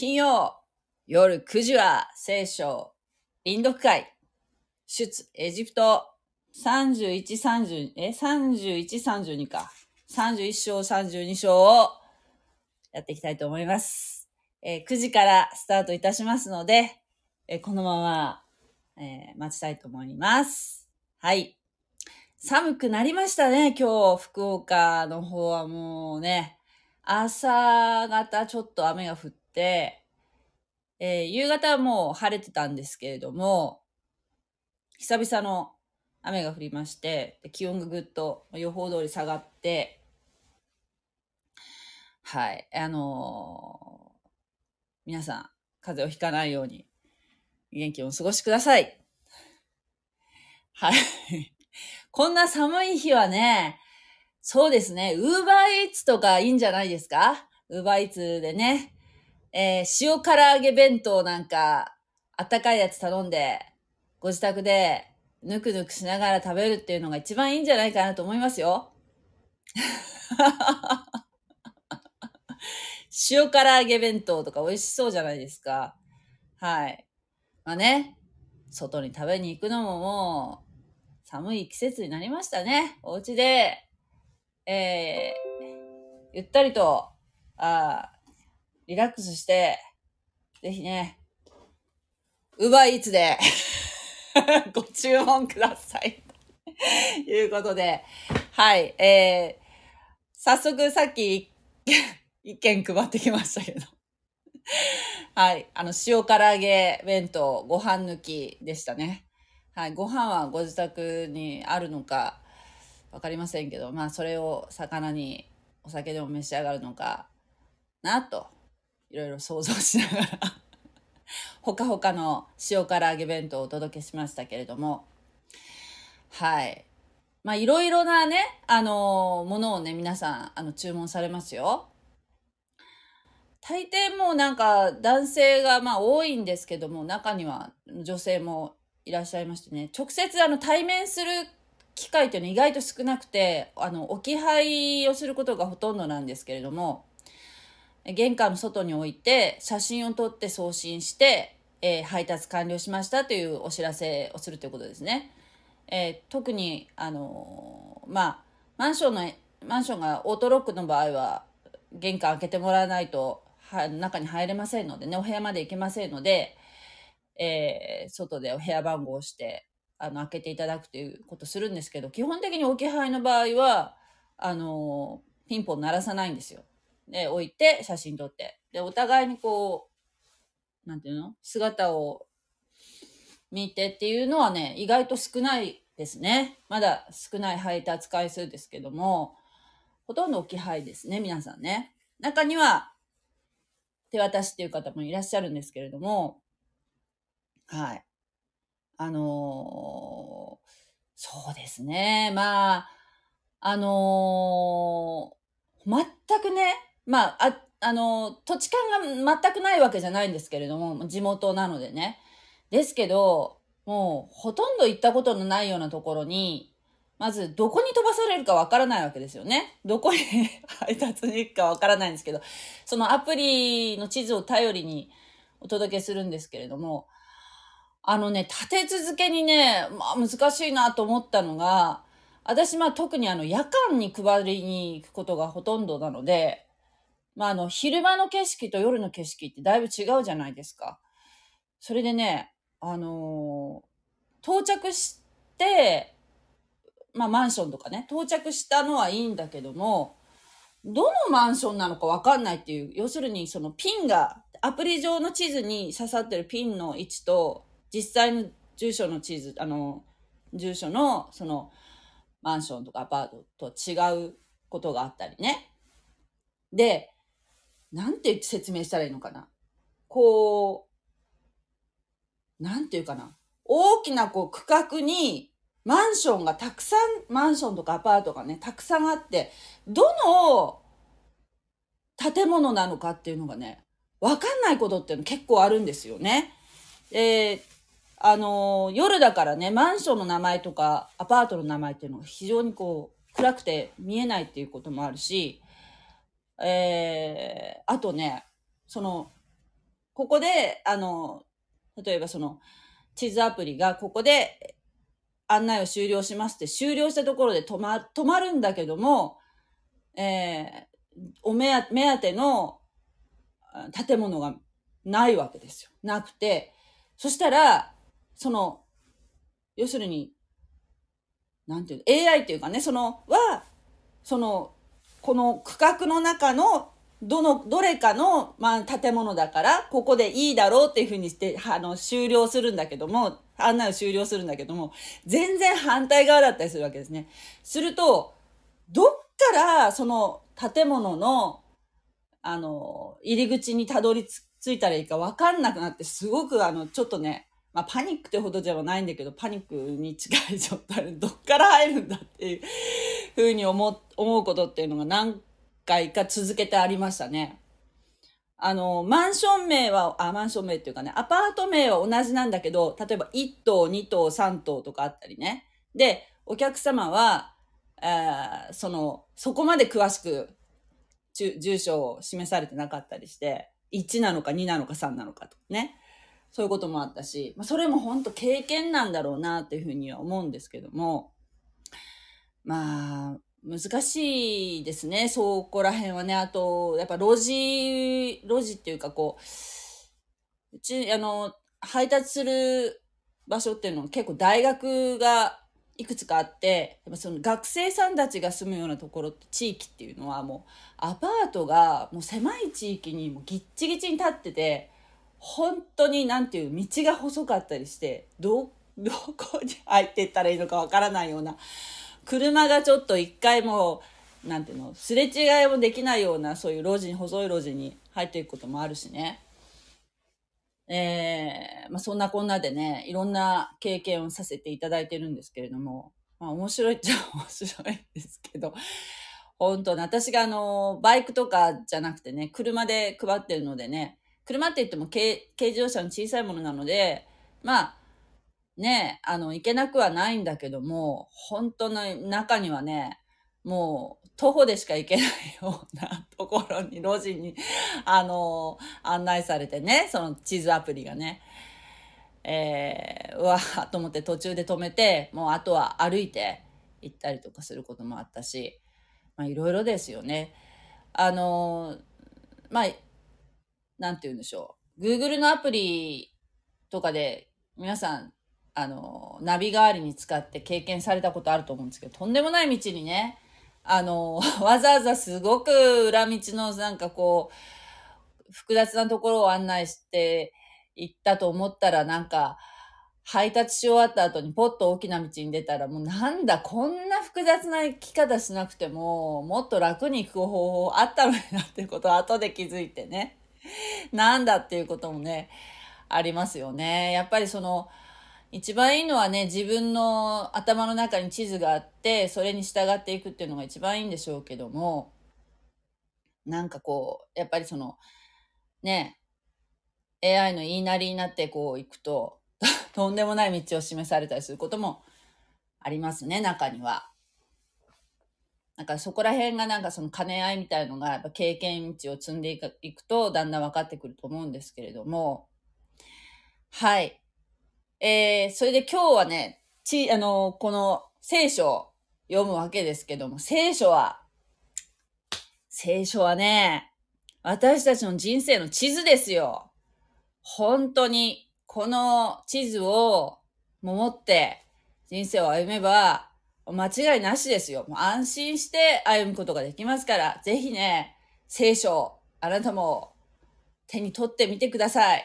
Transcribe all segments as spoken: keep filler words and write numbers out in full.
金曜夜くじは聖書臨読会、出エジプトさんじゅういち、さんじゅうに、え、さんじゅういち、さんじゅうにか。さんじゅういっしょう、さんじゅうにしょうをやっていきたいと思います。えー、くじからスタートいたしますので、えー、このまま、えー、待ちたいと思います。はい。寒くなりましたね、今日、福岡の方はもうね、朝方ちょっと雨が降って、えー、夕方はもう晴れてたんですけれども、久々の雨が降りまして、気温がぐっと予報通り下がって、はい、あのー、皆さん、風邪をひかないように、元気をお過ごしください。はい。こんな寒い日はね、そうですね、Uber Eats とかいいんじゃないですか？Uber Eats でね、えー、塩唐揚げ弁当なんか、あったかいやつ頼んで、ご自宅で、ぬくぬくしながら食べるっていうのが一番いいんじゃないかなと思いますよ。塩唐揚げ弁当とか美味しそうじゃないですか。はい。まあね、外に食べに行くのももう寒い季節になりましたね。お家で、えー、ゆったりと、あリラックスして、ぜひね、Uber Eatsでご注文ください。ということで、はい、えー、早速さっき一件配ってきましたけど、はい、あの塩唐揚げ弁当ご飯抜きでしたね。はい、ご飯はご自宅にあるのかわかりませんけど、まあそれを魚にお酒でも召し上がるのかなといろいろ想像しながら。ほかほかの塩唐揚げ弁当をお届けしましたけれども、はい。まあ、いろいろなね、あのー、ものをね、皆さん、あの、注文されますよ。大抵もうなんか、男性がまあ多いんですけども、中には女性もいらっしゃいましてね、直接あの、対面する機会というのは意外と少なくて、あの、置き配をすることがほとんどなんですけれども、玄関の外に置いて写真を撮って送信して、えー、配達完了しましたというお知らせをするということですね。えー、特にあのー、まあマンションのマンションがオートロックの場合は玄関開けてもらわないとは中に入れませんのでね、お部屋まで行けませんので、えー、外でお部屋番号をしてあの開けていただくということをするんですけど、基本的に置き配の場合はあのー、ピンポン鳴らさないんですよ。で置いて写真撮ってでお互いにこうなんていうの姿を見てっていうのはね意外と少ないですね。まだ少ない配達回数ですけども、ほとんど置き配ですね皆さんね。中には手渡しっていう方もいらっしゃるんですけれども、はいあのー、そうですねまああのー、全くねまあ、あ、あの、土地勘が全くないわけじゃないんですけれども、地元なのでね。ですけど、もう、ほとんど行ったことのないようなところに、まず、どこに飛ばされるかわからないわけですよね。どこに配達に行くかわからないんですけど、そのアプリの地図を頼りにお届けするんですけれども、あのね、立て続けにね、まあ、難しいなと思ったのが、私、まあ、特にあの、夜間に配りに行くことがほとんどなので、まあ、あの、昼間の景色と夜の景色ってだいぶ違うじゃないですか。それでね、あのー、到着して、まあ、マンションとかね、到着したのはいいんだけども、どのマンションなのかわかんないっていう、要するにそのピンが、アプリ上の地図に刺さってるピンの位置と、実際の住所の地図、あの、住所のその、マンションとかアパートと違うことがあったりね。で、なんて説明したらいいのかな。こう、なんていうかな。大きなこう区画にマンションがたくさん、マンションとかアパートがね、たくさんあって、どの建物なのかっていうのがね、わかんないことっていうの結構あるんですよね。で、あの、夜だからね、マンションの名前とかアパートの名前っていうのが非常にこう暗くて見えないっていうこともあるし、えー、あとね、その、ここで、あの、例えばその、地図アプリがここで案内を終了しますって、終了したところで止ま、止まるんだけども、えー、お目当て、目当ての建物がないわけですよ。なくて、そしたら、その、要するに、なんていうの、エーアイ っていうかね、その、は、その、この区画の中の、どの、どれかの、まあ、建物だから、ここでいいだろうっていうふうにして、あの、終了するんだけども、案内を終了するんだけども、全然反対側だったりするわけですね。すると、どっから、その、建物の、あの、入り口にたどり着いたらいいかわかんなくなって、すごく、あの、ちょっとね、まあ、パニックってほどではないんだけど、パニックに近い状態で、どっから入るんだっていうふうに思、思うことっていうのが何回か続けてありましたね。あの、マンション名は、あ、マンション名っていうかね、アパート名は同じなんだけど、例えばいっ棟、に棟、さん棟とかあったりね。で、お客様は、えー、その、そこまで詳しく、住所を示されてなかったりして、いちなのかになのかさんなのかとかね。そういうこともあったし、まあ、それも本当経験なんだろうなっていうふうには思うんですけども、まあ、難しいですね。そこら辺はね。あと、やっぱ路地、路地っていうかこう、うち、あの、配達する場所っていうのは結構大学がいくつかあって、やっぱその学生さんたちが住むようなところ、地域っていうのはもうアパートがもう狭い地域にもうギッチギチに立ってて、本当になんていう道が細かったりして、ど、どこに入っていったらいいのかわからないような、車がちょっと一回も、なんていうの、すれ違いもできないような、そういう路地に、細い路地に入っていくこともあるしね。えー、まあそんなこんなでね、いろんな経験をさせていただいてるんですけれども、まあ面白いっちゃ面白いんですけど、本当に私があの、バイクとかじゃなくてね、車で配ってるのでね、車って言っても軽、軽自動車の小さいものなので、まあ、ね、あの、行けなくはないんだけども、本当の中にはね、もう、徒歩でしか行けないようなところに、路地に、あの、案内されてね、その地図アプリがね、えー、うわーと思って途中で止めて、もうあとは歩いて行ったりとかすることもあったし、まあ、いろいろですよね。あの、まあ、なんて言うんでしょう。Google のアプリとかで皆さん、あの、ナビ代わりに使って経験されたことあると思うんですけど、とんでもない道にね、あの、わざわざすごく裏道のなんかこう、複雑なところを案内して行ったと思ったら、なんか、配達し終わった後にポッと大きな道に出たら、もうなんだ、こんな複雑な生き方しなくても、もっと楽に行く方法あったのになっていうことを後で気づいてね。なんだっていうこともね、ありますよね。やっぱりその、一番いいのはね、自分の頭の中に地図があって、それに従っていくっていうのが一番いいんでしょうけども、なんかこう、やっぱりその、ね、エーアイ の言いなりになってこう行くと、とんでもない道を示されたりすることもありますね、中には。なんかそこら辺がなんかその兼ね合いみたいのがやっぱ経験値を積んでいくとだんだん分かってくると思うんですけれども。はい。えー、それで今日はね、ち、あの、この聖書を読むわけですけども、聖書は、聖書はね、私たちの人生の地図ですよ。本当に、この地図を持って人生を歩めば、間違いなしですよ。もう安心して歩むことができますから、ぜひね、聖書、あなたも手に取ってみてください。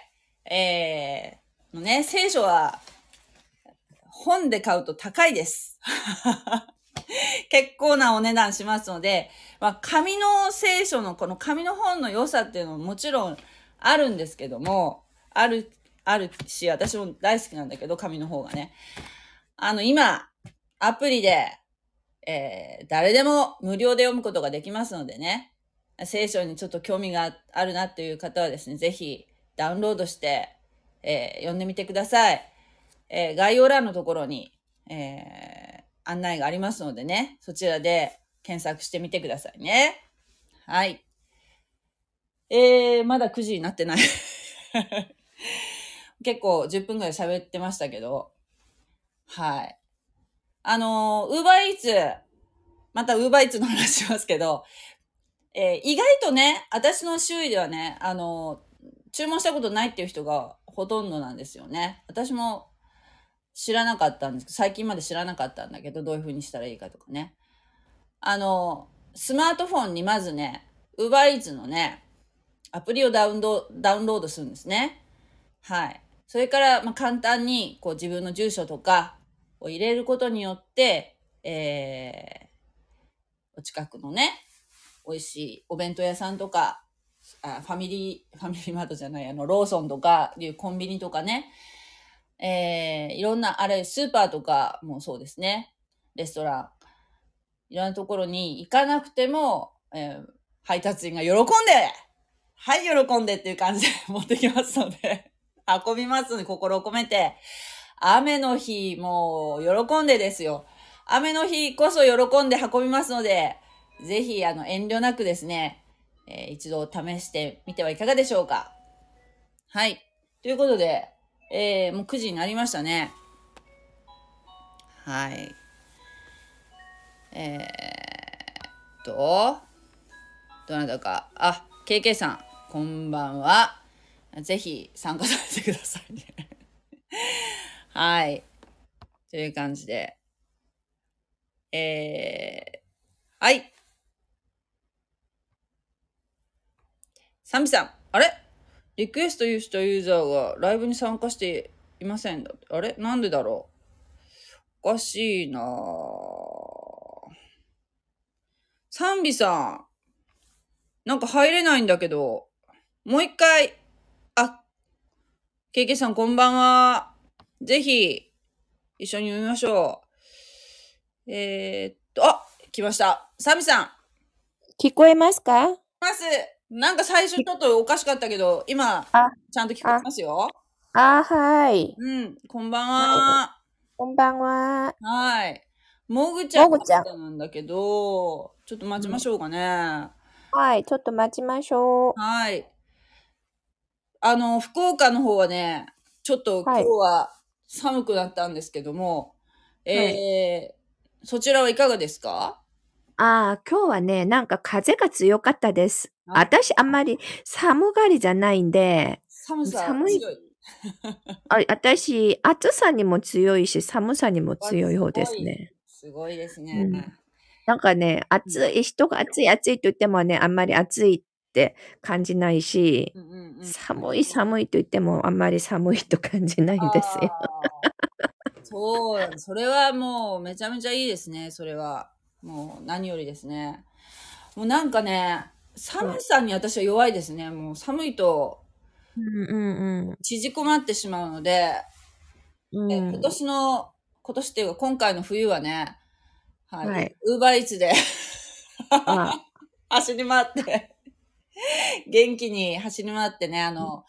えー、ね、聖書は本で買うと高いです。結構なお値段しますので、まあ、紙の聖書のこの紙の本の良さっていうのももちろんあるんですけども、ある、あるし、私も大好きなんだけど、紙の方がね。あの、今、アプリで、えー、誰でも無料で読むことができますのでね、聖書にちょっと興味があるなという方はですね、ぜひダウンロードして、えー、読んでみてください。えー、概要欄のところに、えー、案内がありますのでね、そちらで検索してみてくださいね。はい。えー、まだくじになってない結構じゅっぷんぐらい喋ってましたけど。はい。あのー、Uber Eats、また Uber Eats の話しますけど、えー、意外とね、私の周囲ではね、あのー、注文したことないっていう人がほとんどなんですよね。私も知らなかったんですけど、最近まで知らなかったんだけど、どういう風にしたらいいかとかね。あのー、スマートフォンにまずね、Uber Eats のね、アプリをダウンロードするんですね。はい。それから、まあ、簡単にこう自分の住所とかを入れることによって、えー、お近くのね、美味しいお弁当屋さんとか、あファミリー、ファミリーマートじゃない、あの、ローソンとかいうコンビニとかね、えー、いろんな、あれ、スーパーとかもそうですね、レストラン、いろんなところに行かなくても、えー、配達員が喜んで、はい、喜んでっていう感じで持ってきますので。運びますので心を込めて。雨の日もう喜んでですよ。雨の日こそ喜んで運びますので、ぜひあの遠慮なくですね、えー、一度試してみてはいかがでしょうか。はい。ということで、えー、もうくじになりましたね。はい。えー、っと、どなたか、あ、ケーケー さん、こんばんは。ぜひ参加させてくださいね。はい。という感じで。えー、はい。sanbiさん。あれリクエストユースとユーザーがライブに参加していませんだって。あれなんでだろうおかしいなぁ。sanbiさん。なんか入れないんだけど。もう一回。あ、ケーケー さんこんばんは。ぜひ、一緒に読みましょう。えー、っと、あ、来ました。sanbiさん。聞こえますか？ます。なんか最初ちょっとおかしかったけど、今、ちゃんと聞こえますよ。あ、あはい。うん、こんばんは。こんばんは。はい。もぐちゃんなんだけど、ちょっと待ちましょうかね。うん、はい、ちょっと待ちましょう。はい。あの、福岡の方はね、ちょっと今日は寒くなったんですけども、はい、えー、そちらはいかがですか？ああ、今日はね、なんか風が強かったです。あ私あんまり寒がりじゃないんで、寒さ強い。あ私、暑さにも強いし、寒さにも強い方ですね。すごい、すごいですね、うん。なんかね、暑い、人が暑い暑いと言ってもね、あんまり暑い。って感じないし、うんうんうん、寒い寒いと言ってもあんまり寒いと感じないんですよ。そう、それはもうめちゃめちゃいいですね。それはもう何よりですね。もうなんかね、寒さに私は弱いですね。もう寒いと縮こまってしまうので、うんうんうん、今年の今年っていうか今回の冬はね、はいはい、Uber Eatsで走り回って。元気に走り回ってね、あの、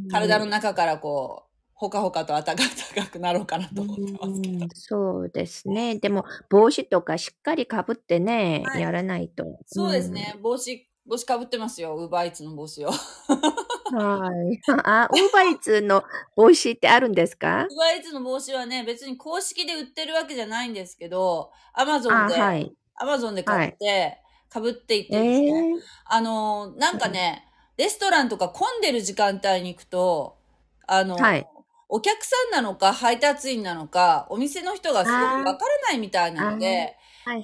うん、体の中からこう、ほかほかと暖かくなろうかなと思ってますけど。うん、そうですね。でも、帽子とかしっかりかぶってね、はい、やらないと。そうですね。うん、帽子、帽子かぶってますよ。Uber Eatsの帽子を。はい。あ、Uber Eatsの帽子ってあるんですか？Uber Eatsの帽子はね、別に公式で売ってるわけじゃないんですけど、Amazon で、はい、Amazon で買って、はい、かぶっていってですね、えー、あのなんかね、うん、レストランとか混んでる時間帯に行くとあの、はい、お客さんなのか配達員なのかお店の人がすごく分からないみたいなので、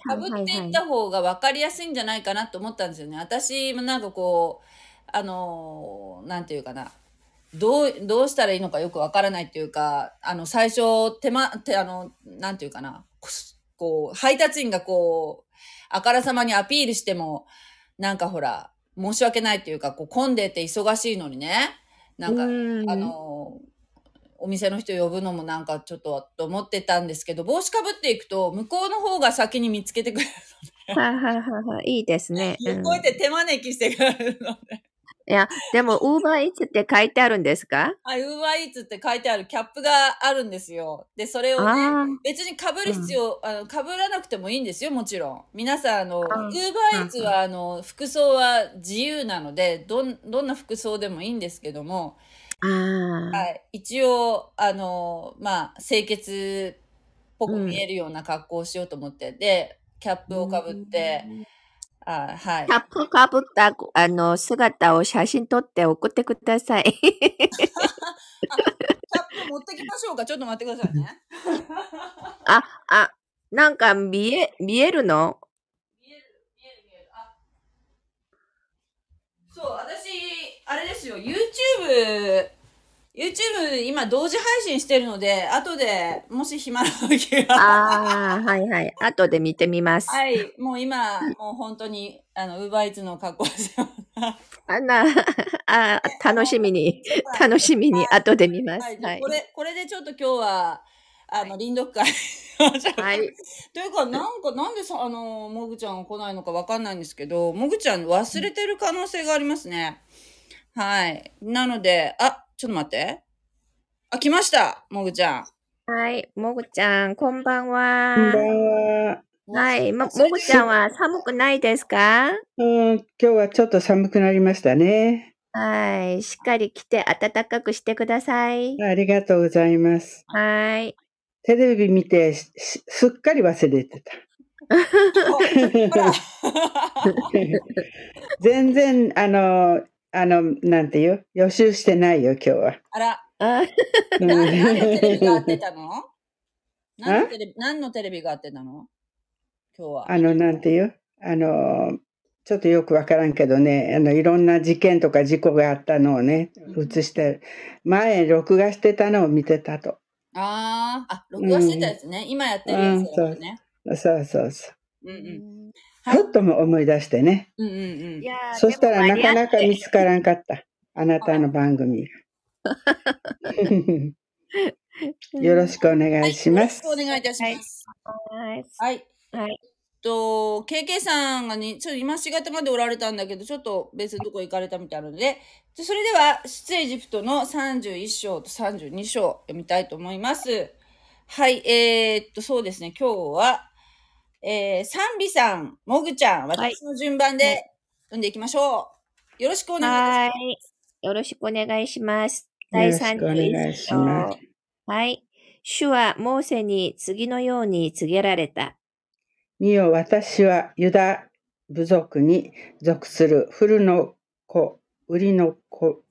かぶっていった方が分かりやすいんじゃないかなと思ったんですよね。私もなんかこうあのなんていうかな、どうどうしたらいいのかよく分からないっていうか、あの最初手間手あのなんていうかな、こう配達員がこうあからさまにアピールしても、なんかほら、申し訳ないっていうか、こう混んでて忙しいのにね、なんか、んあの、お店の人呼ぶのもなんかちょっとと思ってたんですけど、帽子かぶっていくと、向こうの方が先に見つけてくれるので。はいはいはい、いいですね。向こうで手招きしてくれるので。いや、でも Uber Eats って書いてあるんですか？はい、Uber Eats って書いてあるキャップがあるんですよ。で、それをね、別に被る必要、うん、あの、被らなくてもいいんですよ、もちろん。皆さん、あの、Uber Eats は、あの、服装は自由なので、どん、どんな服装でもいいんですけども、あはい、一応、あの、まあ、清潔っぽく見えるような格好をしようと思って、うん、で、キャップを被って、うんあはい、キャップをかぶったあの姿を写真撮って送ってください。キャップ持ってきましょうか。ちょっと待ってくださいね。あ、あ、なんか見え、見えるの？見える、見える、見える。あ、そう、私、あれですよ、YouTube、YouTube 今同時配信してるので、後で、もし暇な時は。ああ、はいはい。後で見てみます。はい。もう今、もう本当に、あの、Uber Eats の格好ですよ。あな、あ楽しみに、楽しみに、後で見ます。はい。はい、これ、これでちょっと今日は、あの、臨読会。はい。というか、なんか、なんでさ、あの、もぐちゃん来ないのかわかんないんですけど、もぐちゃん忘れてる可能性がありますね。はい。なので、あ、ちょっと待って。あ、来ました、もぐちゃん。はい、もぐちゃん、こんばんは。こんばんは。はい、もぐちゃんは寒くないですか？うん、今日はちょっと寒くなりましたね。はい、しっかり着て暖かくしてください。ありがとうございます。はい。テレビ見て、すっかり忘れてた。全然、あの、あの、なんていう？予習してないよ、今日は。あら。あうん、な, 何のテレビが合ってたの？何のテレビ、何のテレビが合ってたの？今日は。あの、なんていう？あの、ちょっとよくわからんけどね、あの、いろんな事件とか事故があったのをね、映して、うん、前、録画してたのを見てたと。ああ、録画してたやつね。うん、今やってるやつだよね。そうそうそうそう。うんうん。ちょっとも思い出してね、うんうんうん、そしたらなかなか見つからんかったあなたの番組よろしくお願いします、はい、よろしくお願いいたしますはい、はいはいはい、と ケーケー さんがにちょっと今しがたまでおられたんだけどちょっと別のとこ行かれたみたいなのでそれでは出エジプトのさんじゅういっ章とさんじゅうに章読みたいと思いますはいえー、っとそうですね今日はえー、sanbiさん、もぐちゃん、私の順番で読んでいきましょう。はい、よろしくお願いします。はい。よろしくお願いします。だいさんじゅういっ章。はい。主はモーセに次のように告げられた。見よ、私はユダ部族に属するフルの子、ウリの子、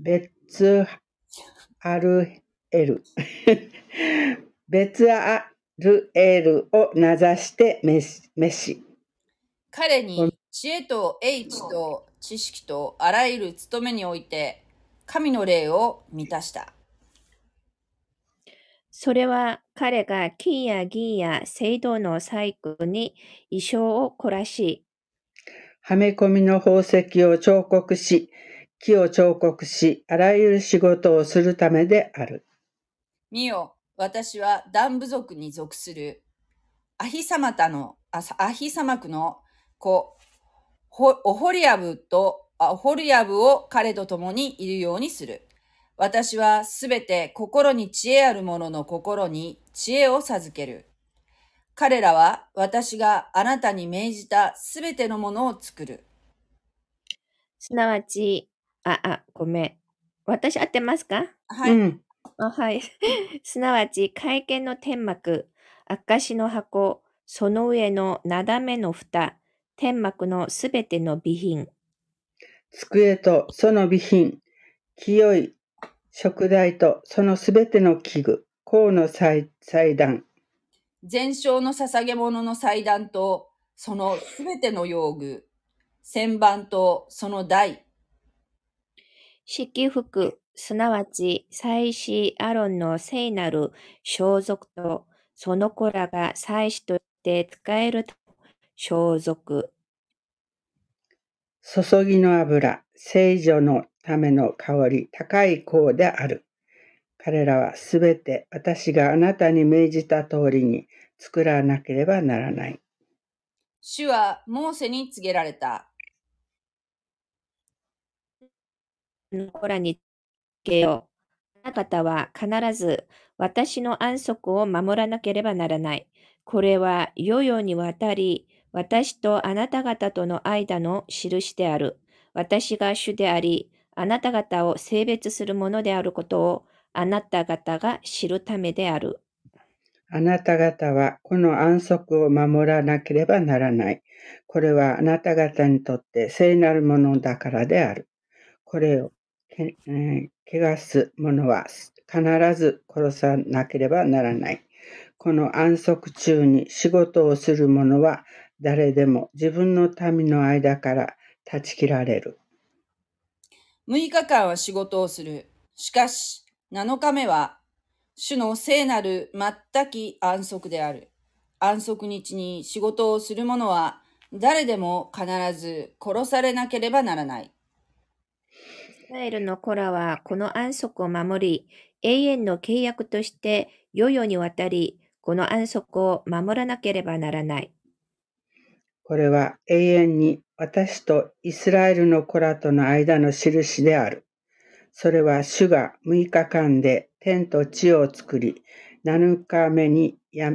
ベツアルエル。ベツアルエルを名指して召し彼に知恵と英知と知識とあらゆる務めにおいて神の霊を満たしたそれは彼が金や銀や青銅の細工に意匠を凝らしはめ込みの宝石を彫刻し木を彫刻しあらゆる仕事をするためである見よ私はダン部族に属するアヒサマタのアヒサマクの子オホリアブとオホリアブを彼と共にいるようにする。私はすべて心に知恵ある者の心に知恵を授ける。彼らは私があなたに命じたすべてのものを作る。すなわちああごめん私合ってますか？はい。うんあはい、すなわち会見の天幕、証の箱、その上のなだめの蓋、天幕のすべての備品。机とその備品、清い食材とそのすべての器具、香の祭壇。全焼の捧げ物の祭壇とそのすべての用具、旋盤とその台。式服。すなわち、祭司アロンの聖なる装束と、その子らが祭司として使える装束。注ぎの油、聖女のための香り、高い香である。彼らはすべて私があなたに命じた通りに作らなければならない。主はモーセに告げられた。子らにけよう。あなた方は必ず私の安息を守らなければならない。これは世々にわたり、私とあなた方との間の印である。私が主であり、あなた方を性別するものであることをあなた方が知るためである。あなた方はこの安息を守らなければならない。これはあなた方にとって聖なるものだからである。これをけ、えー、汚す者は必ず殺さなければならない。この安息中に仕事をする者は誰でも自分の民の間から断ち切られる。むいかかんは仕事をする。しかしなのかめは主の聖なる全き安息である。安息日に仕事をする者は誰でも必ず殺されなければならない。イスラエルの子らはこの安息を守り、永遠の契約として世々にわたり、この安息を守らなければならない。これは永遠に私とイスラエルの子らとの間の印である。それは主がむいかかんで天と地を作り、なのかめにや、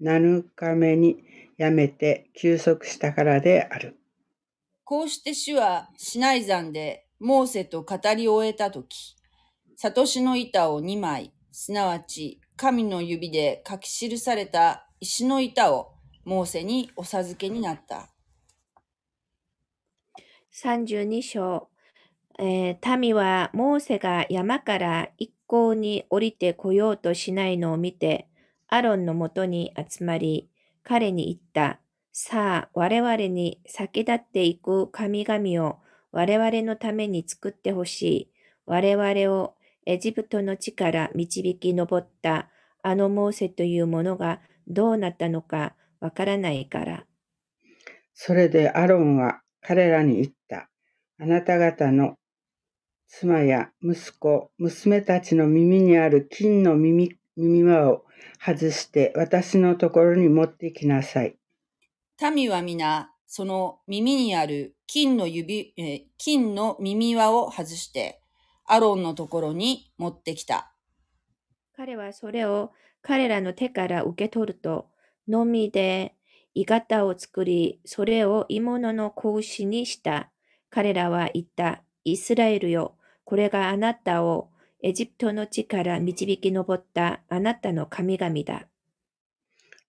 なのかめにやめて休息したからである。こうして主はシナイ山でモーセと語り終えたとき、悟しの板をにまい、すなわち神の指で書き記された石の板をモーセにお授けになった。さんじゅうにしょう。えー、民はモーセが山から一向に降りてこようとしないのを見て、アロンのもとに集まり、彼に言った。さあ、我々に先立っていく神々を我々のために作ってほしい。我々をエジプトの地から導き上ったあのモーセというものがどうなったのかわからないから。それでアロンは彼らに言った。あなた方の妻や息子、娘たちの耳にある金の耳、耳輪を外して私のところに持ってきなさい。民は皆、その耳にある金の指、え、金の耳輪を外して、アロンのところに持ってきた。彼はそれを彼らの手から受け取ると、のみで鋳型を作り、それを鋳物の子牛にした。彼らは言った。イスラエルよ、これがあなたをエジプトの地から導き上ったあなたの神々だ。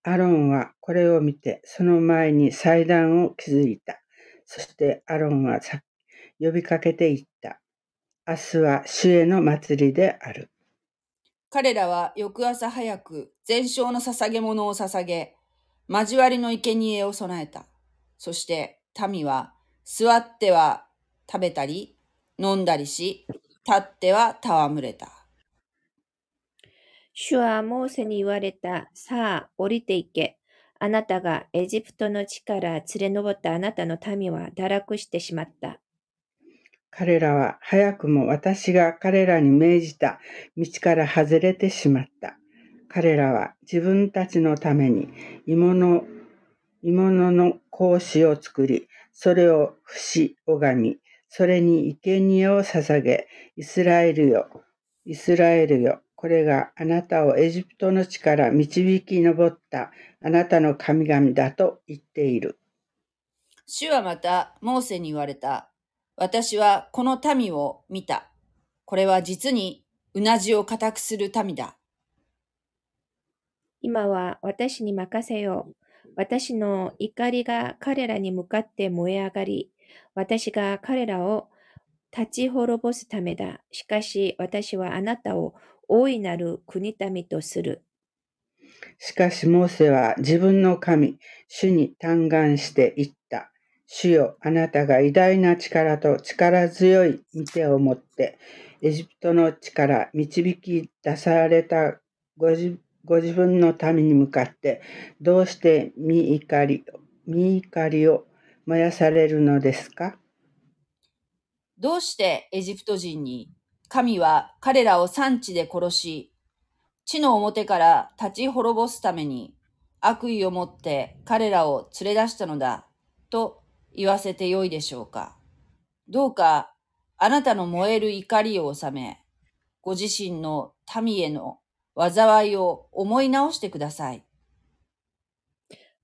アロンはこれを見て、その前に祭壇を築いた。そしてアロンは呼びかけていった。明日は主への祭りである。彼らは翌朝早く全焼の捧げ物を捧げ、交わりの生贄を備えた。そして民は座っては食べたり、飲んだりし、立っては戯れた。主はモーセに言われた。さあ、降りていけ。あなたがエジプトの地から連れ上ったあなたの民は堕落してしまった。彼らは早くも私が彼らに命じた道から外れてしまった。彼らは自分たちのために鋳物、鋳物の格子を作り、それを節拝み、それに生贄を捧げ、イスラエルよ、イスラエルよ、これがあなたをエジプトの地から導き上ったあなたの神々だと言っている。主はまたモーセに言われた。私はこの民を見た。これは実にうなじを固くする民だ。今は私に任せよう。私の怒りが彼らに向かって燃え上がり、私が彼らを立ち滅ぼすためだ。しかし私はあなたを大いなる国民とする。しかしモーセは自分の神、主に嘆願して言った。主よ、あなたが偉大な力と力強い御手を持って、エジプトの地から導き出されたご自分の民に向かって、どうして御怒り、御怒りを燃やされるのですか？どうしてエジプト人に、神は彼らを産地で殺し、地の表から立ち滅ぼすために、悪意を持って彼らを連れ出したのだ、と言わせてよいでしょうか。どうかあなたの燃える怒りを収め、ご自身の民への災いを思い直してください。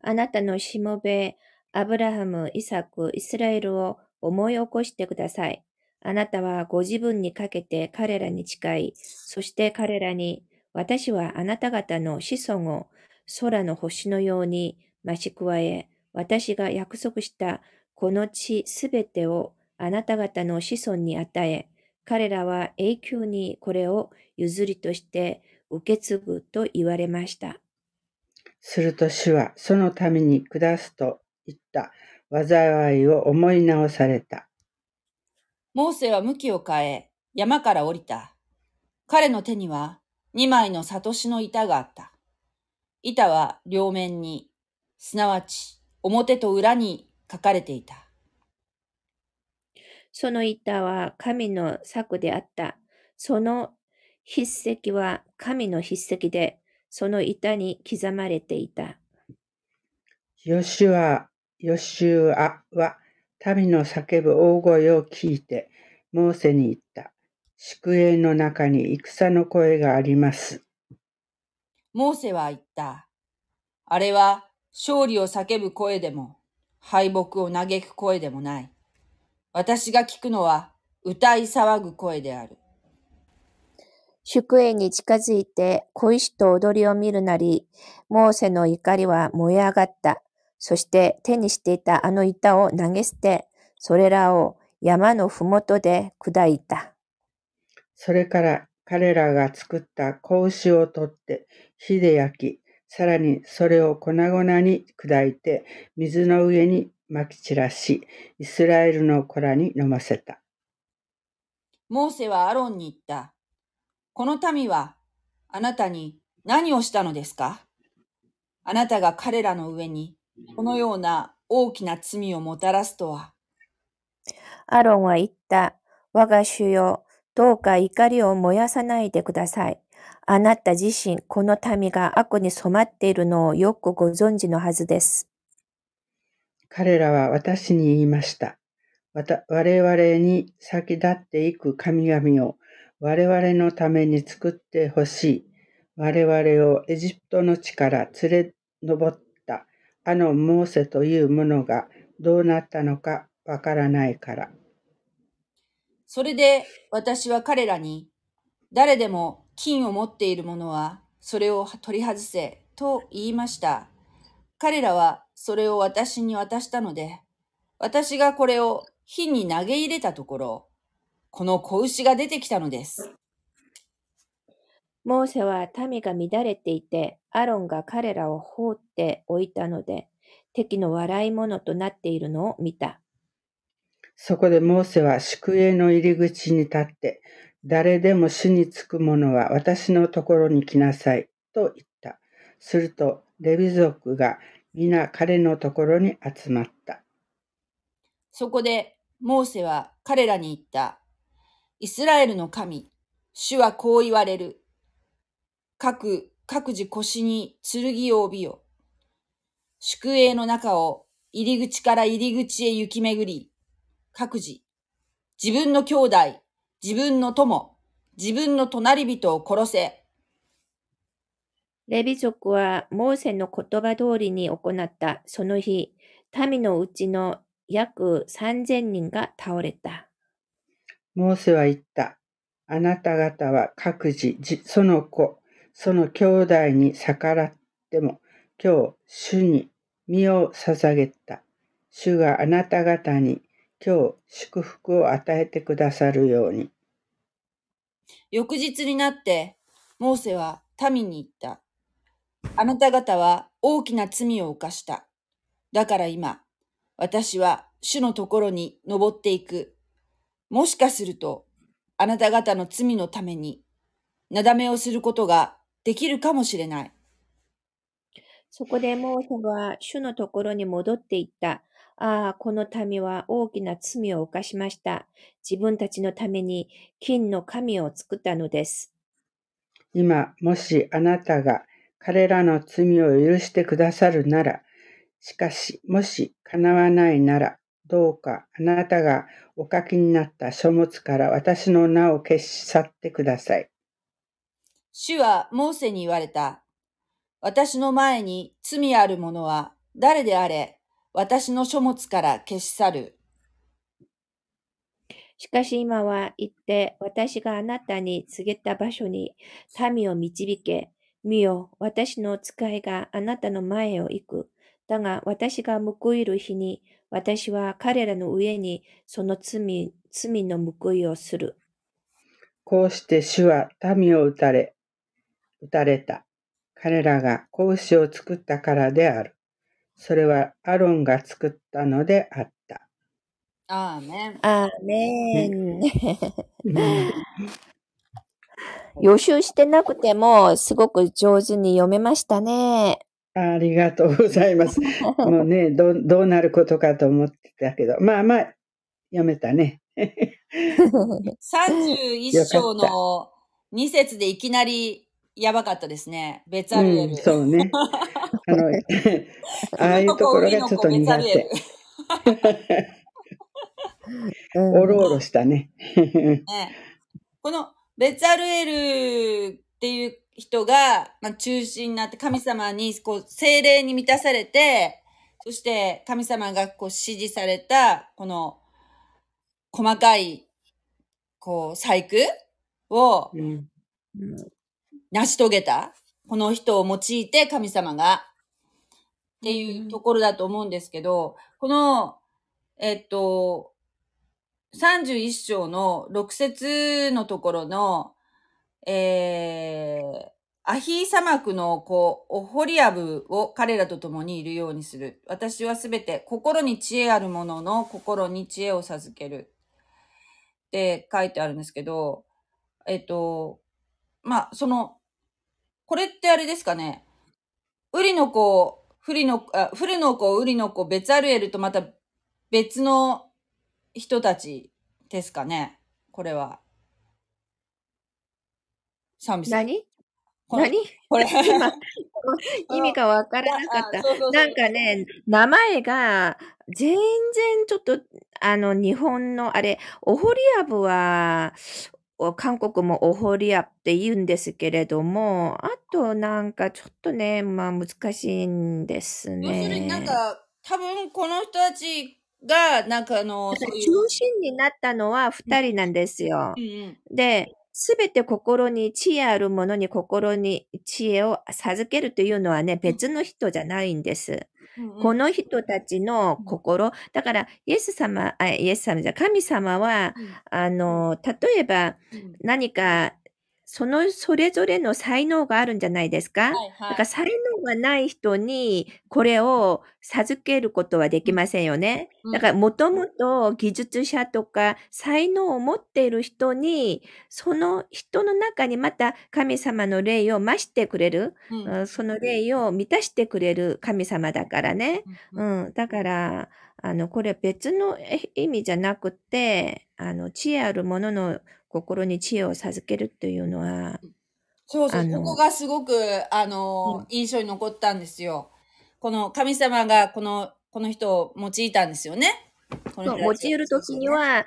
あなたのしもべ、アブラハム、イサク、イスラエルを思い起こしてください。あなたはご自分にかけて彼らに誓い、そして彼らに、私はあなた方の子孫を空の星のように増し加え、私が約束したこの地すべてをあなた方の子孫に与え、彼らは永久にこれを譲りとして受け継ぐと言われました。すると主はそのために下すと言った災いを思い直された。モーセは向きを変え山から降りた。彼の手にはにまいのサトシの板があった。板は両面に、すなわち表と裏に書かれていた。その板は神の柵であった。その筆跡は神の筆跡で、その板に刻まれていた。ヨシュア、ヨシュアは民の叫ぶ大声を聞いて、モーセに言った。宿営の中に戦の声があります。モーセは言った。あれは勝利を叫ぶ声でも、敗北を嘆く声でもない。私が聞くのは歌い騒ぐ声である。宿営に近づいて小石と踊りを見るなり、モーセの怒りは燃え上がった。そして手にしていたあの板を投げ捨て、それらを山のふもとで砕いた。それから彼らが作った子牛を取って火で焼き、さらにそれを粉々に砕いて水の上に撒き散らし、イスラエルの子らに飲ませた。モーセはアロンに言った。この民はあなたに何をしたのですか？あなたが彼らの上にこのような大きな罪をもたらすとは。アロンは言った。我が主よ、どうか怒りを燃やさないでください。あなた自身、この民が悪に染まっているのをよくご存知のはずです。彼らは私に言いました。わた我々に先立っていく神々を我々のために作ってほしい。我々をエジプトの地から連れ上ったあのモーセというものがどうなったのかわからないから。それで私は彼らに、誰でも金を持っている者はそれを取り外せと言いました。彼らはそれを私に渡したので、私がこれを火に投げ入れたところ、この子牛が出てきたのです。モーセは民が乱れていて、アロンが彼らを放っておいたので、敵の笑い者となっているのを見た。そこでモーセは宿営の入り口に立って、誰でも主につく者は私のところに来なさいと言った。するとレビ族が皆彼のところに集まった。そこでモーセは彼らに言った。イスラエルの神、主はこう言われる。各、各自腰に剣を帯びよ。宿営の中を入り口から入り口へ行き巡り、各自、自分の兄弟、自分の友、自分の隣人を殺せ。レビ族はモーセの言葉通りに行ったその日、民のうちの約さんぜんにんが倒れた。モーセは言った。あなた方は各自、その子、その兄弟に逆らっても、今日、主に身を捧げた。主があなた方に、今日、祝福を与えてくださるように。翌日になって、モーセは民に言った。あなた方は大きな罪を犯した。だから今、私は主のところに登っていく。もしかすると、あなた方の罪のために、なだめをすることができるかもしれない。そこでモーセは主のところに戻っていった。ああ、この民は大きな罪を犯しました。自分たちのために金の神を作ったのです。今、もしあなたが彼らの罪を許してくださるなら、しかし、もし叶わないなら、どうかあなたがお書きになった書物から私の名を消し去ってください。主はモーセに言われた。私の前に罪ある者は誰であれ、私の書物から消し去る。しかし今は行って、私があなたに告げた場所に民を導け。見よ、私の使いがあなたの前を行く。だが私が報いる日に、私は彼らの上にその罪、罪の報いをする。こうして主は民を打たれ、打たれた。彼らが子牛を作ったからである。それはアロンが作ったのであった。アーメン。アーメン。予習してなくてもすごく上手に読めましたね。ありがとうございます。もうね、ど、どうなることかと思ってたけど、まあまあ読めたね。さんじゅういっ章のに節でいきなりやばかったですね。ベツアルエル。うん、そうね。あのああいうところがちょっと苦手。おろおろしたね。ね、このベツアルエルっていう人が、まあ、中心になって神様にこう聖霊に満たされて、そして神様がこう指示されたこの細かいこう細工を成し遂げたこの人を用いて神様がっていうところだと思うんですけど、このえっと、さんじゅういっ章のろく節のところの、えー、アヒーサマクの子、オホリアブを彼らと共にいるようにする。私はすべて心に知恵ある者の心に知恵を授ける。って書いてあるんですけど、えっと、まあ、その、これってあれですかね。ウリの子、フリの、あ、フルの子、ウリの子、ベツアルエルとまた、別の人たちですかね、これは。賛美さん。何何これ今、意味がわからなかった。そうそうそう、なんかね、名前が全然ちょっと、あの、日本のあれ、オホリアブは、韓国もオホリアって言うんですけれども、あとなんかちょっとね、まあ難しいんですね。要するになんか、多分この人たち、が、なんかあの、中心になったのは二人なんですよ。うんうん、で、すべて心に知恵あるものに心に知恵を授けるというのはね、別の人じゃないんです。うんうん、この人たちの心、だから、イエス様、あ、イエス様じゃ、神様は、うん、あの、例えば、何か、そのそれぞれの才能があるんじゃないですか。はいはい、だから才能がない人にこれを授けることはできませんよね。だからもともと技術者とか才能を持っている人に、その人の中にまた神様の霊を増してくれる、うん、その霊を満たしてくれる神様だからね。うん、だからあのこれ別の意味じゃなくて、あの知恵あるものの心に知恵を授けるというのは、そうそう、ここがすごくあの、うん、印象に残ったんですよ。この神様がこのこの人を用いたんですよね。この人そう用いるときには、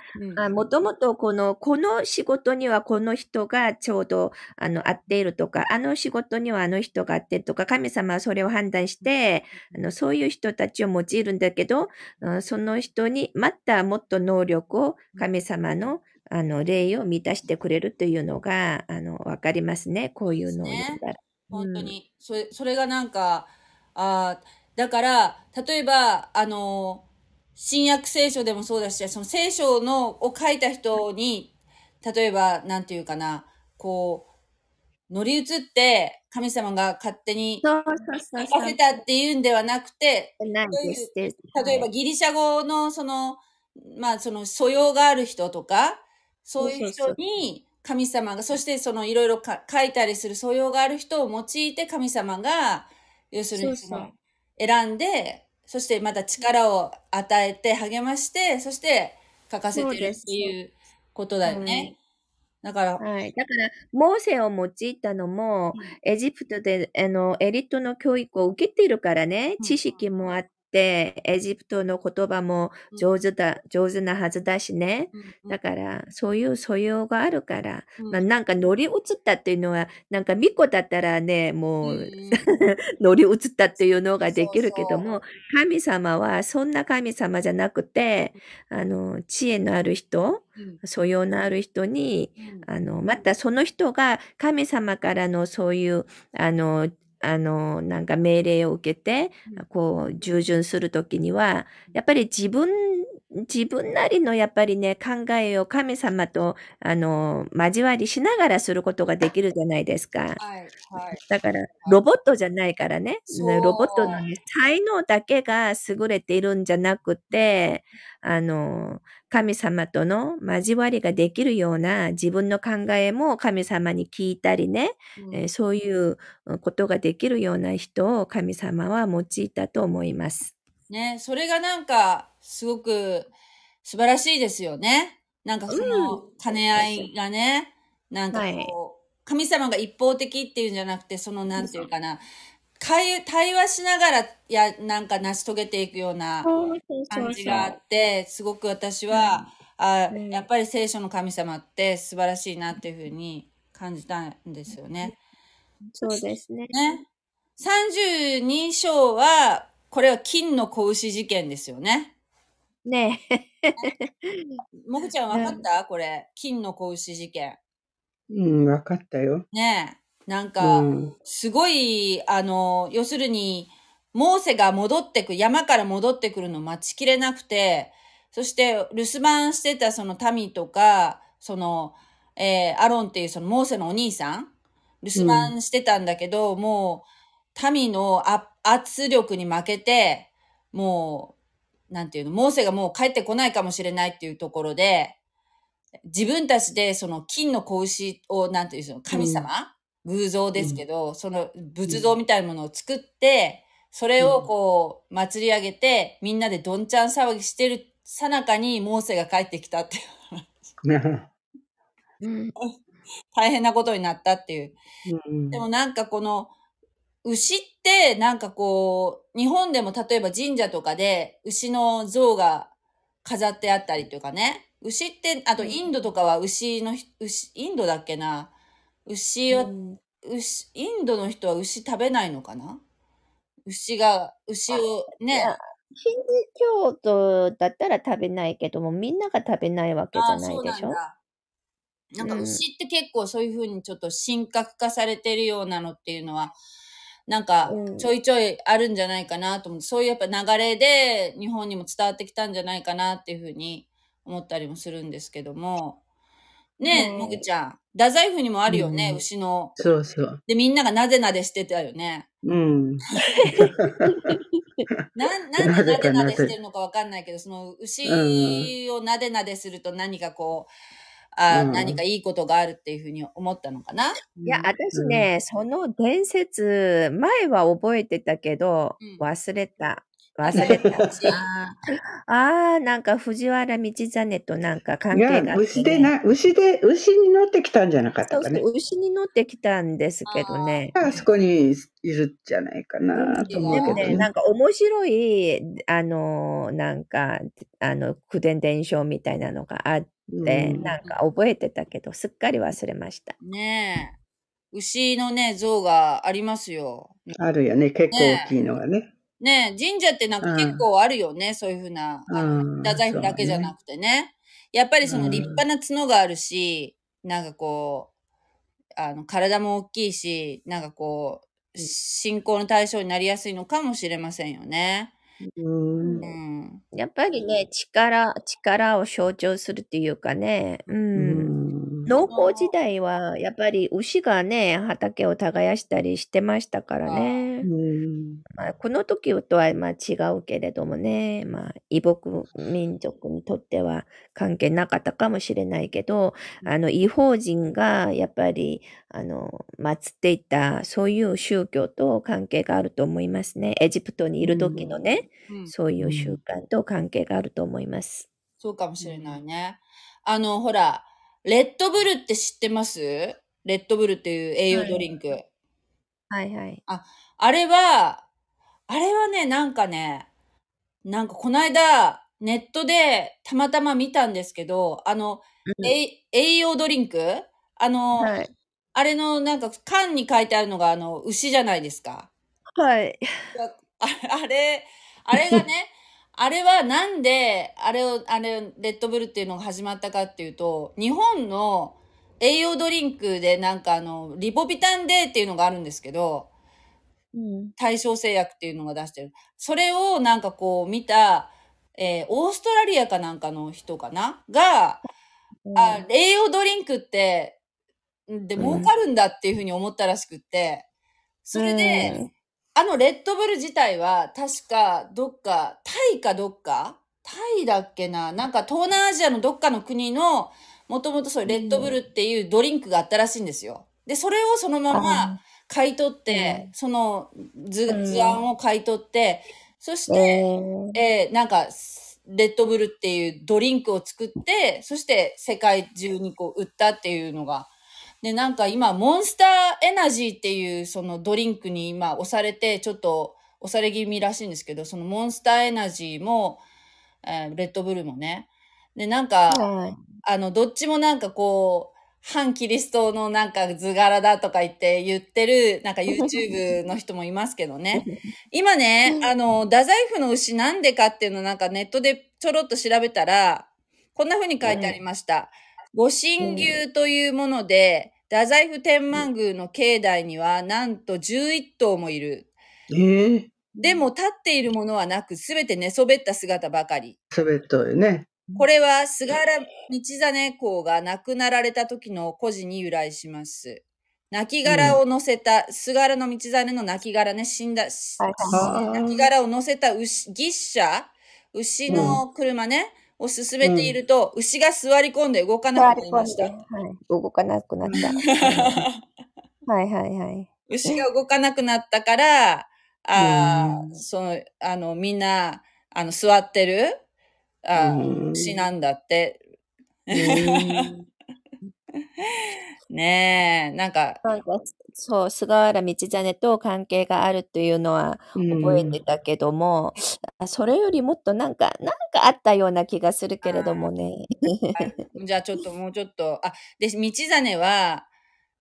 もともとこのこの仕事にはこの人がちょうどあの合っているとか、あの仕事にはあの人が合っているとか、神様はそれを判断して、あのそういう人たちを用いるんだけど、うん、その人にまたもっと能力を神様のあの霊を満たしてくれるというのがあの分かりますね。こういうのを言ったら、ね、本当に、うん、それそれがなんかあだから例えばあの新約聖書でもそうだし、その聖書のを書いた人に例えばなんていうかな、こう乗り移って神様が勝手に書かせたっていうんではなくて、例えばギリシャ語のそのまあその素養がある人とか。そういう人に神様が、そしてそのいろいろ書いたりする素養がある人を用いて神様が、要するにその選んで、そしてまた力を与えて励まして、そして書かせてるっていうことだよね。だから、はい、だからモーセを用いたのもエジプトであのエリートの教育を受けているからね、知識もあっ、エジプトの言葉もうん、上手だ、上手なはずだしね。うん、うだん。から、そういう素養があるから、うまあ、ん。なんか乗り移ったっていうのは、なんか巫女だったらね、うもう ん。乗り移ったっていうのがでそうきるけどそも、神様はそんな神様じゃなくて、あの、知恵のある人、う。うん。素養のある人に、うん。あの、またその人が神様からのそういう、あの、あの、なんか命令を受けて、うん。こう、従順するときには、うんやっぱり自分、自分なりのやっぱりね、考えを神様と、あの、交わりしながらすることができるじゃないですか。はい、はい、だから、はロい。ボットじゃないからね、ねロボットのそね、才能だけが優れているんじゃなくて、あの、神様との交わりができるような自分の考えも神様に聞いたりね、う。うえーん。そういううんことができるような人を神様は用いたと思います。ね、それがなんか、すごく素晴らしいですよね。なんかそうん、の兼ね合いがね、なんかはい。こう、神様が一方的っていうんじゃなくて、そのなんていうかな、会対話しながら、や、なんか成し遂げていくようなそうそうそ感うじがあそって、すごく私う。は、はあ、い。やっね。ぱり聖書の神様って素晴らしいなっていうふうに感じたんですよね。そうですね。ね。さんじゅうに章は、これは金の子牛事件ですよね。ねえ。もぐちゃんわかうっんたこれ。金の子牛事件。うん、わかったよ。ねえ。なんうか、ん。すごい、あの、要するに、モーセが戻ってく、山から戻ってくるのを待ちきれなくて、そして留守番してたその民とか、その、えーアロンっていうそのモーセのお兄さん、留う守ん。番してたんだけど、もう、民の圧圧力に負けて、もう、なんていうの、モーセがもう帰ってこないかもしれないっていうところで、自分たちでその金の子牛を、なんていうんですか、う神ん。様偶像うですけん。ど、そのう仏像ん。みたいなものを作って、それうをん。こう、祭り上げて、みんなでどんちゃん騒ぎしてるさなかに、モーセが帰ってきたっていう、うん。大変なことになったっていう。うでもん。なんかこの、牛って、なんかこう、日本でも例えば神社とかで牛の像が飾ってあったりとかね。牛って、あとインドとかは牛のひ、牛、インドだっけな。牛うは、ん。牛、インドの人は牛食べないのかな。牛が、牛をいね、や、ヒンズー教徒だったら食べないけども、みんなが食べないわけじああ、ゃないそうでなしんょ。だ。なんかうん。牛って結構そういうふうにちょっと神格化されてるようなのっていうのは、なんうかちょん。いちょいあるんじゃないかなと思って、そういうやっぱ流れで日本にも伝わってきたんじゃないかなっていうふうに思ったりもするんですけども。ねえ、もぐねちゃん。太宰府にもあうるよね、ん。牛の。そうそう。で、みんながなでなでしてたよね。うん。なん、なんでななぜでかななでしぜ。てるのかわかんないけど、そのうん。牛をなでなですると何かこう、うあ、何かん。いいことがあるっていうふうに思ったのかな。ういや、ん。う私ん。ね、その伝説、前は覚えてたけど、うん。忘れた。忘れた。私、あああ、なんか藤原道真となんかい関係や、があって牛でね。な、牛で、牛に乗ってきたんじゃなかったそうかそう、ね。牛に乗ってきたんですけどあね。あそこにいるじゃないかうんなと思でうもけどね、ね。なんか面白い、あの、なんか、あの、口伝伝承みたいなのがあっうて、ん。なんか覚えてたけど、すっかり忘れました。ねえ。牛のね、像がありますよ。あるよね。結構大ねきいのがね。え。ねえ、神社ってなんうか結構あるよね。そういうふうな、あの、ん。太うん。宰府だそうけじゃなね。くてね。やっぱりうその立派ん。な角があるし、なんかこう、あの、体も大きいし、なんかこう、信仰の対象になりやすいのかもしれませんよね。ううん。ん。やっぱりね、力、力を象徴するっていうかね、ううん。ん。農耕時代は、やっぱり牛がね、畑を耕したりしてましたからあね。うんまあ、この時とはまあ違うけれどもね、まあ、異国民族にとっては関係なかったかもしれないけど、あの、異邦人がやっぱり、あの、祀っていた、そういう宗教と関係があると思いますね。エジプトにいうる時のん。ね、うん。そういうう習ん。慣と関係があると思います。そうかもうしれないん。ね。あの、ほら、レッドブルって知ってます？レッドブルっていう栄養はドい。リンク。はいはい。あ、あれは、あれはね、なんかね、なんかこの間、ネットでたまたま見たんですけど、あの、うん。えい栄養ドリンクあの、はい。あれのなんか缶に書いてあるのがあの、牛じゃないですか。はい。がああれ、あれがね、あれはなんで、あれを、あれ、レッドブルっていうのが始まったかっていうと、日本の栄養ドリンクでなんかあの、リポビタン D っていうのがあるんですけど、うん。大正製薬っていうのが出してる。それをなんかこう見た、えー、オーストラリアかなんかの人かなが、うあ、ん。栄養ドリンクって、んで、う儲かん。るんだっていうふうに思ったらしくって、うそれで、ーん。あのレッドブル自体は確かどっか、タイかどっか、タイだっけな、なんか東南アジアのどっかの国の、もともとそういううレッドブルん。っていうドリンクがあったらしいんですよ。で、それをそのまあまあ。買い取っうて、ん。その図図う案ん。を買い取って、そして、ええ。えー、なんか、すレッドブルっていうドリンクを作って、そして世界中にこう売ったっていうのが。で、なんか今、モンスターエナジーっていうそのドリンクに今押されて、ちょっと押され気味らしいんですけど、そのモンスターエナジーも、えー、レッドブルもね。で、なんか、はい。あの、どっちもなんかこう、反キリストのなんか図柄だとか言って言ってる、なんか YouTube の人もいますけどね。今ね、あの、太宰府の牛なんでかっていうのをなんかネットでちょろっと調べたら、こんな風に書いてありね。ました。御う神ん。牛というもので、太宰府天うん。満宮の境内にはなんとじゅういっ頭もいる。ええ。でも立っているものはなく、すべて寝そべった姿ばかり。それとよね。うこん。れは菅原道真公が亡くなられた時の故事に由来します。亡う骸ん。を乗せた、菅原道真の亡骸ね、死んだ、しはいはい。し亡はあ。骸を乗せた牛、牛車、牛うん。の車ね、を進めうていん。ると、牛が座り込んで動かなく座りなりま込しんで、た。はい。動かなくなった。はいはい。はいはいはい。牛が動かなくなったから、うあーーん。その、あの、みんな、あの、座ってる、うあー牛ーなん。んだって。うーん。ねえ、なんか、なんか、そう、菅原道真と関係があるというのはう覚えーてん。たけども、あ、それよりもっとなんか、なんかあったような気がするけれどもね。はい。じゃあちょっともうちょっと、あ、で、道真は、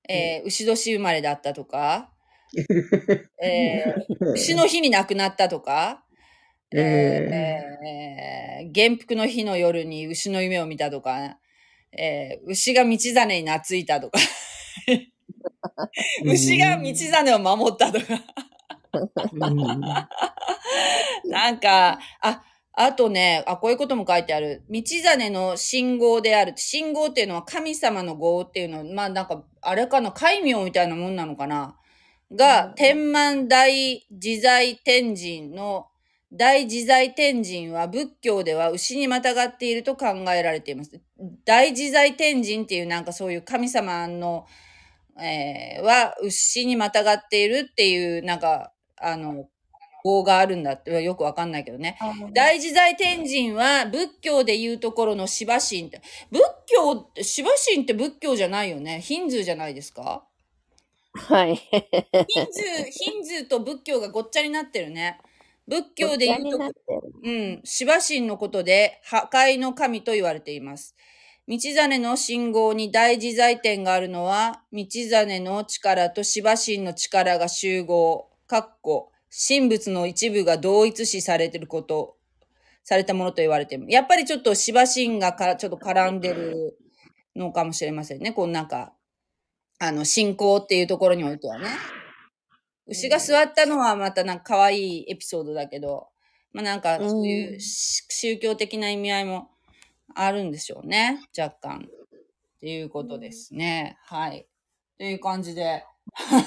うん。えー、牛年生まれだったとか、えー、牛の日に亡くなったとか、えーええー元服の日の夜に牛の夢を見たとか、えー、牛が道真に懐いたとか、ー、う牛が道ーん。真を守ったとか。うん。なんか、あ、あとね、あ、こういうことも書いてある。道真の信号である。信号っていうのは神様の号っていうのは、まあなんか、あれかな、戒名みたいなもんなのかな。が、天満大自在天神の、大自在天神は仏教では牛にまたがっていると考えられています。大自在天神っていうなんかそういう神様の、えー、は牛にまたがっているっていうなんか、あの、号があるんだって、よくわかんないけどね。あ、もうね。大自在天神は仏教でいうところのシバ神って、仏教って、シバ神って仏教じゃないよね。ヒンズーじゃないですか。はい。ヒンズー、ヒンズーと仏教がごっちゃになってるね。仏ご教っでちゃ言うにとなっこ、てる。うん、シバ神のことで破壊の神と言われています。道真の信号に大自在天があるのは、道真の力とシバ神の力が集合、かっこ、神仏の一部が同一視されていること、されたものと言われています。やっぱりちょっとシバ神がからちょっと絡んでるのかもしれませんね。こうなんか、あの、信仰っていうところにおいてはね。牛が座ったのはまたなんか可愛いエピソードだけど、まあなんかうそういうん。し宗教的な意味合いもあるんでしょうね。若干。っていうことですね。はい。という感じで。は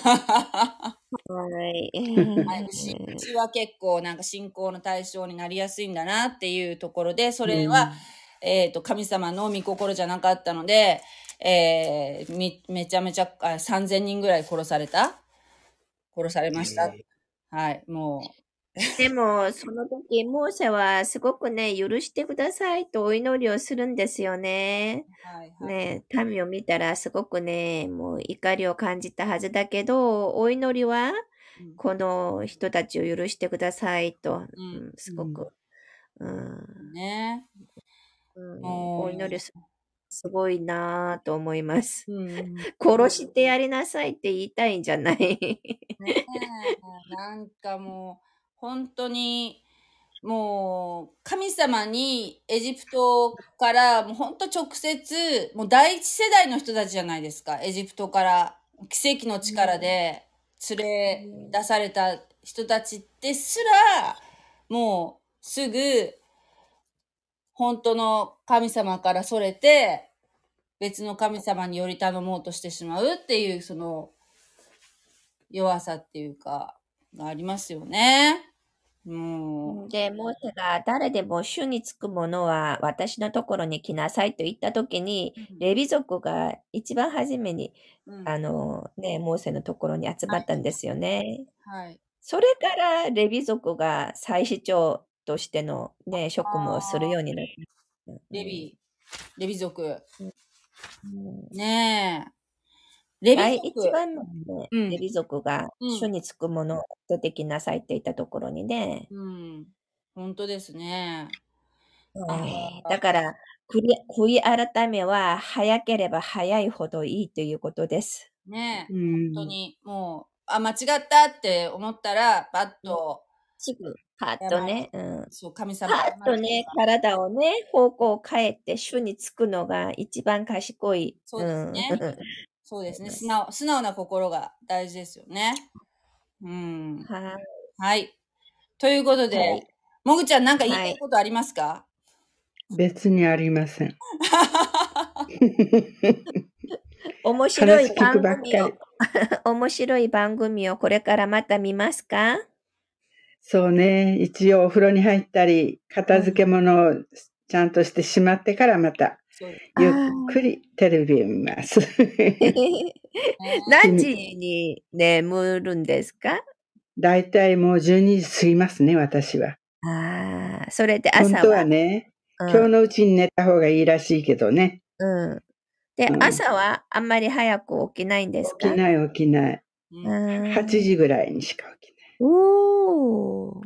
はい。い、牛牛は結構なんか信仰の対象になりやすいんだなっていうところで、そうれは、ん。えっ、と、神様の御心じゃなかったので、えー、み、めちゃめちゃ、あ、さんぜんにんぐらい殺された殺されました。えはい、もでも、その時、モーセはすごくね、許してくださいとお祈りをするんですよね。う、はいはい。ね、民を見たらすごくね、もう怒りを感じたはずだけど、お祈りは、うん、この人たちを許してくださいと、ううん、ん。すうごん。く。うん、ね、うん、お祈りするすごいなぁと思います、うん、殺してやりなさいって言いたいんじゃないねえ、なんかもう本当にもう神様にエジプトからもう本当直接もう第一世代の人たちじゃないですか。エジプトから奇跡の力で連れ出された人たちですらもうすぐ本当の神様からそれて別の神様により頼もうとしてしまうっていうその弱さっていうかがありますよね。うん、でモーセが誰でも主につくものは私のところに来なさいと言った時に、うん、レビ族が一番初めに、うん、あのねモーセのところに集まったんですよね、はいはい、それからレビ族が祭司長としての、ね、職務をするようになった。レビ、レビ族。うん、ねえ。レビ族。一番の、ねうん、レビ族が主につくものを出てきなさいって言ったところにね。うん。本当ですね。ね、だから、悔い改めは早ければ早いほどいいということです。ねえ。うん、本当に、もう、あ、間違ったって思ったら、バッと。すぐパッとね、うん、そう神様パッとね体をね方向を変えて主につくのが一番賢い。そうですね。うん、そうですね。素直素直な心が大事ですよね。うん。はい。はい。ということで、はい、もぐちゃんなんか言いたいことありますか？はい、別にありません。面白い番組を面白い番組をこれからまた見ますか？そうね、一応お風呂に入ったり片付け物をちゃんとしてしまってからまたゆっくりテレビを見ます何時に眠るんですか？だいたいもうじゅうにじ過ぎますね、私は。ああ、それで朝は本当はね、うん、今日のうちに寝た方がいいらしいけどね、うん、で、うん、朝はあんまり早く起きないんですか？起きない起きない、うん、はちじぐらいにしか起きない。おー、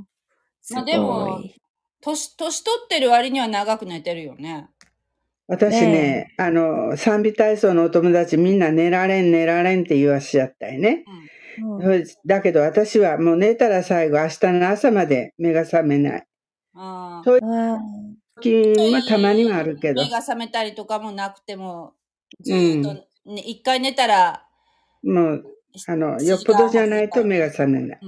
まあ、でも年、年取ってる割には長く寝てるよね。私ね、ねあの賛美体操のお友達みんな寝られん寝られんって言わしちゃったりね、うんうん、だけど私はもう寝たら最後明日の朝まで目が覚めない。あ、そういう時はたまにはあるけど目が覚めたりとかもなくてもずっと、うんね、一回寝たらもうあのよっぽどじゃないと目が覚めない。う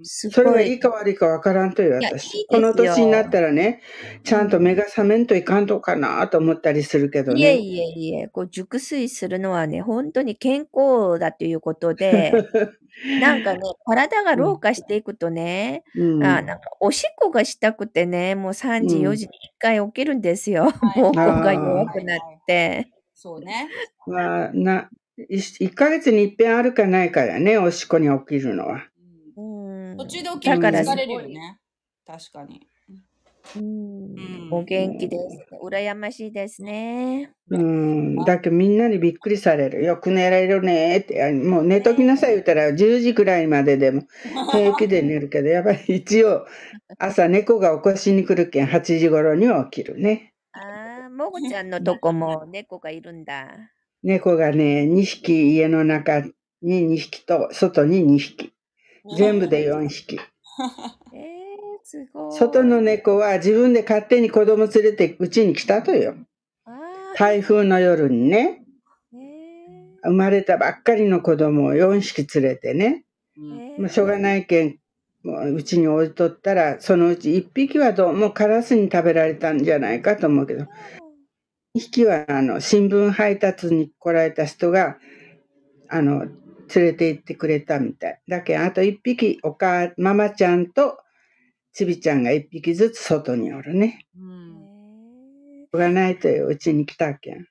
ん、それがいいか悪いかわからんという私。いいこの年になったらね、ちゃんと目が覚めんといかんとかなと思ったりするけどね。いえいえいえ、こう熟睡するのはね、本当に健康だということで、なんかね、体が老化していくとね、うん、あなんかおしっこがしたくてね、もうさんじよじにいっかい起きるんですよ。膀胱が弱くなって。そうね。まあな。いっかげつにいっぺんあるかないからね、おしっこに起きるのは。うん、途中で起きるから疲れるよね。確かに。うんうん、お元気です。羨ましいですね。うん、だけどみんなにびっくりされる。よく寝られるねって、もう寝ときなさい言ったらじゅうじくらいまででも平気で寝るけど、やっぱり一応朝猫が起こしに来るけんはちじ頃には起きるね。ああ、もぐちゃんのとこも猫がいるんだ。猫がね、にひき家の中ににひきと外ににひき、全部でよんひき。えー、すごい。外の猫は自分で勝手に子供連れてうちに来たとよ。台風の夜にね、生まれたばっかりの子供をよんひき連れてね、まあ、しょうがないけんうちに置いとったら、そのうちいっぴきはどうもカラスに食べられたんじゃないかと思うけど、にひきはあの新聞配達に来られた人があの連れて行ってくれたみたいだけど、あといっぴきお母ママちゃんとちびちゃんがいっぴきずつ外におるね。うん、がないといううちに来たけん。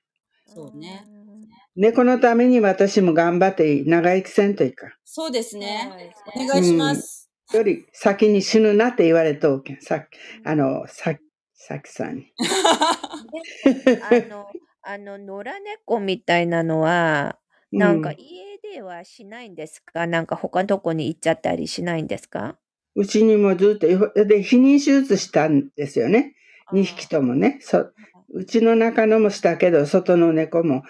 そうね。猫のために私も頑張って長生きせんといかん。そうですね。お願いします。うん、より先に死ぬなって言われとうけん。さあのささきさんにあのあの野良猫みたいなのはなんか家ではしないんですか？うん、なんか他のとこに行っちゃったりしないんですか？うちにもずっと、で、避妊手術したんですよね。にひきともね。そ、うちの中のもしたけど、外の猫も。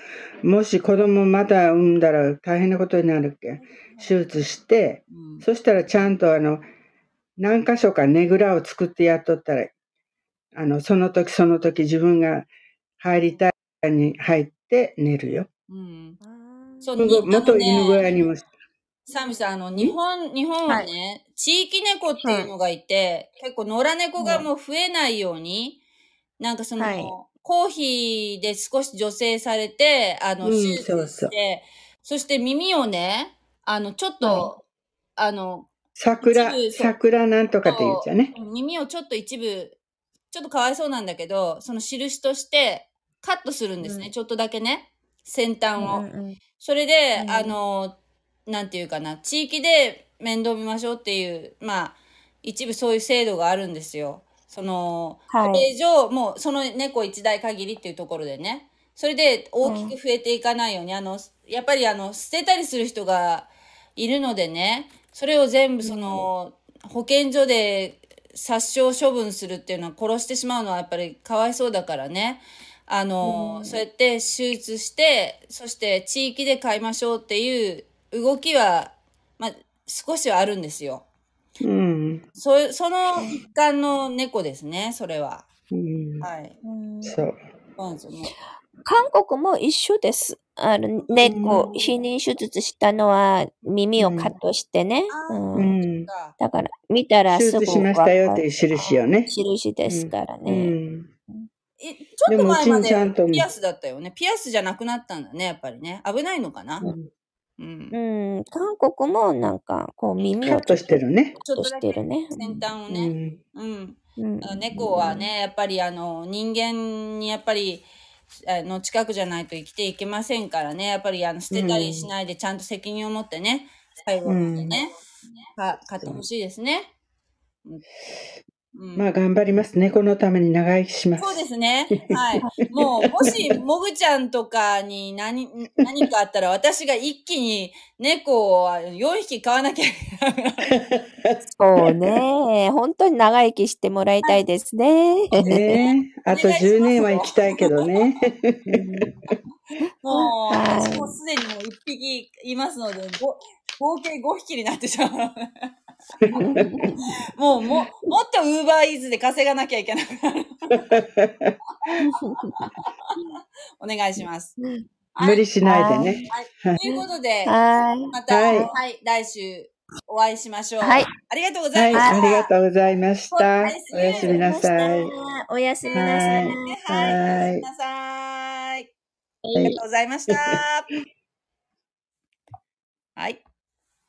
もし子供また産んだら大変なことになるけん。手術して、うんそしたらちゃんとあの、何箇所かねぐらを作ってやっとったら、あの、その時その時自分が入りたい部屋に入って寝るよ。うん。そう、元犬小屋にもした。サンビさん、あの、日本、日本はね、はい、地域猫っていうのがいて、はい、結構野良猫がもう増えないように、はい、なんかその、はい、コーヒーで少し助成されて、あの、手術して、うん、そうそう、そして耳をね、あの、ちょっと、はい、あの、桜、桜なんとかって言うじゃね。耳をちょっと一部、ちょっとかわいそうなんだけど、その印としてカットするんですね、うん、ちょっとだけね、先端を。うんうん、それで、うん、あの、なんていうかな、地域で面倒見ましょうっていう、まあ、一部そういう制度があるんですよ。その、はい、家庭上、もうその猫一台限りっていうところでね。それで大きく増えていかないように、うん、あの、やっぱりあの、捨てたりする人がいるのでね、それを全部その、うん、保健所で殺傷処分するっていうのは、殺してしまうのはやっぱりかわいそうだからね。あの、うん、そうやって手術して、そして地域で飼いましょうっていう、動きは、まあ、少しはあるんですよ。うん。そ、その一環の猫ですね、それは。うん。はい。そう。そうですね。韓国も一緒です。あの、猫、避妊手術したのは耳をカットしてね。うん。うんうん、だから、見たらすぐ分かる。手術しましたよっていう印よね。印ですからね。うんうん、え、ちょっと前までピアスだったよね。ピアスじゃなくなったんだね、やっぱりね。危ないのかな。うん、うん、うん、韓国もなんかこう耳をカットしてるね。ちょっとしてるね。先端をね。うん。うん、あの猫はね、やっぱりあの人間にやっぱりあの近くじゃないと生きていけませんからね。やっぱりあの捨てたりしないでちゃんと責任を持ってね、最後までね、か飼ってほしいですね。うんうん、まあ頑張りますね。このために長生きします。そうですね。はい。もう、もし、もぐちゃんとかに何、何かあったら、私が一気に猫をよんひき飼わなきゃいけない。そうね。本当に長生きしてもらいたいですね。はい、ねえ。あとじゅうねんは生きたいけどね。もう、私もすでにもういっぴきいますので、合計ごひきになってしまう。もう、も、もっと Uber Eats で稼がなきゃいけなくなる。お願いします。無理しないでね。はいはい、ということで、また、はいはい、来週お会いしましょう。はい、ありがとうございました。はい、ありがとうございました。おやすみなさい。おやすみなさい。はい、おやすみなさい。ありがとうございました。はい。